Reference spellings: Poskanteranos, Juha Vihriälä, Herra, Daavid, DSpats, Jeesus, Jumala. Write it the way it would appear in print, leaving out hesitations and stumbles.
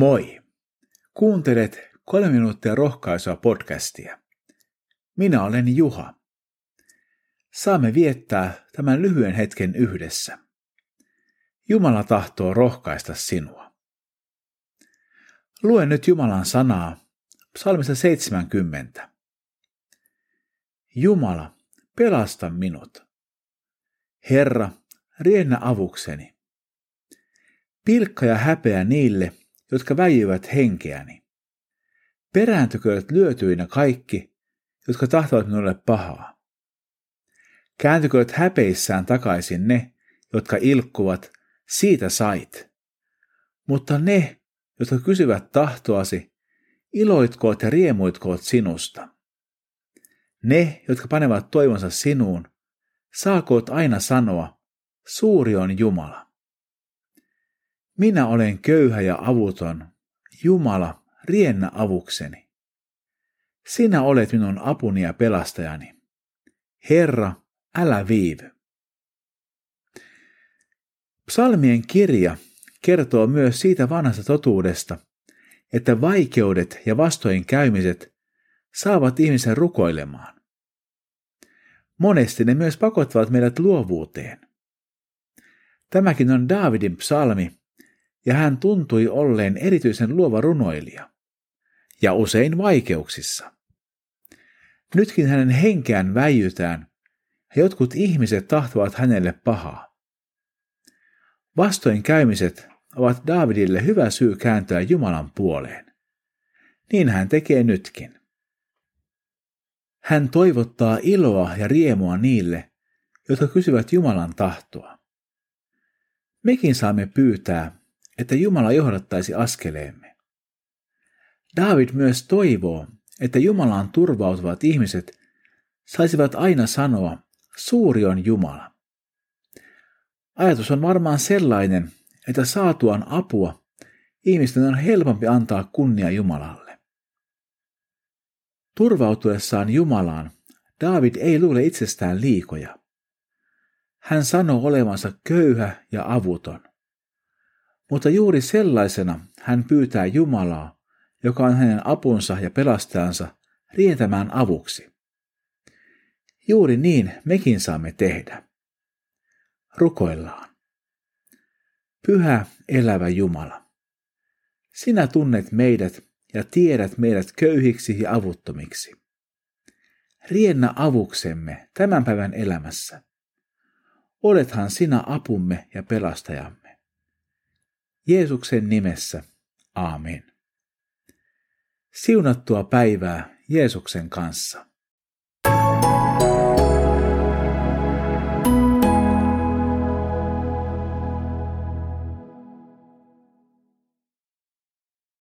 Moi! Kuuntelet 3 minuuttia rohkaisua podcastia. Minä olen Juha. Saamme viettää tämän lyhyen hetken yhdessä. Jumala tahtoo rohkaista sinua. Luen nyt Jumalan sanaa psalmista 70. Jumala, pelasta minut. Herra, riennä avukseni. Pilkka ja häpeä niille, jotka väijyvät henkeäni. Perääntykööt lyötyinä kaikki, jotka tahtovat minulle pahaa. Kääntykööt häpeissään takaisin ne, jotka ilkkuvat, siitä sait. Mutta ne, jotka kysyvät tahtoasi, iloitkoot ja riemuitkoot sinusta. Ne, jotka panevat toivonsa sinuun, saakoot aina sanoa, suuri on Jumala. Minä olen köyhä ja avuton, Jumala, riennä avukseni. Sinä olet minun apuni ja pelastajani. Herra, älä viivy. Psalmien kirja kertoo myös siitä vanhasta totuudesta, että vaikeudet ja vastoinkäymiset saavat ihmisen rukoilemaan. Monesti ne myös pakottavat meidät luovuuteen. Tämäkin on Daavidin psalmi. Ja hän tuntui olleen erityisen luova runoilija, ja usein vaikeuksissa. Nytkin hänen henkeään väijytään, ja jotkut ihmiset tahtovat hänelle pahaa. Vastoinkäymiset ovat Daavidille hyvä syy kääntyä Jumalan puoleen. Niin hän tekee nytkin. Hän toivottaa iloa ja riemua niille, jotka kysyvät Jumalan tahtoa. Mekin saamme pyytää, että Jumala johdattaisi askeleemme. Daavid myös toivoo, että Jumalaan turvautuvat ihmiset saisivat aina sanoa, suuri on Jumala. Ajatus on varmaan sellainen, että saatuaan apua ihmisten on helpompi antaa kunnia Jumalalle. Turvautuessaan Jumalaan Daavid ei luule itsestään liikoja. Hän sanoo olevansa köyhä ja avuton. Mutta juuri sellaisena hän pyytää Jumalaa, joka on hänen apunsa ja pelastajansa, rientämään avuksi. Juuri niin mekin saamme tehdä. Rukoillaan. Pyhä, elävä Jumala, sinä tunnet meidät ja tiedät meidät köyhiksi ja avuttomiksi. Riennä avuksemme tämän päivän elämässä. Olethan sinä apumme ja pelastajamme. Jeesuksen nimessä. Aamen. Siunattua päivää Jeesuksen kanssa.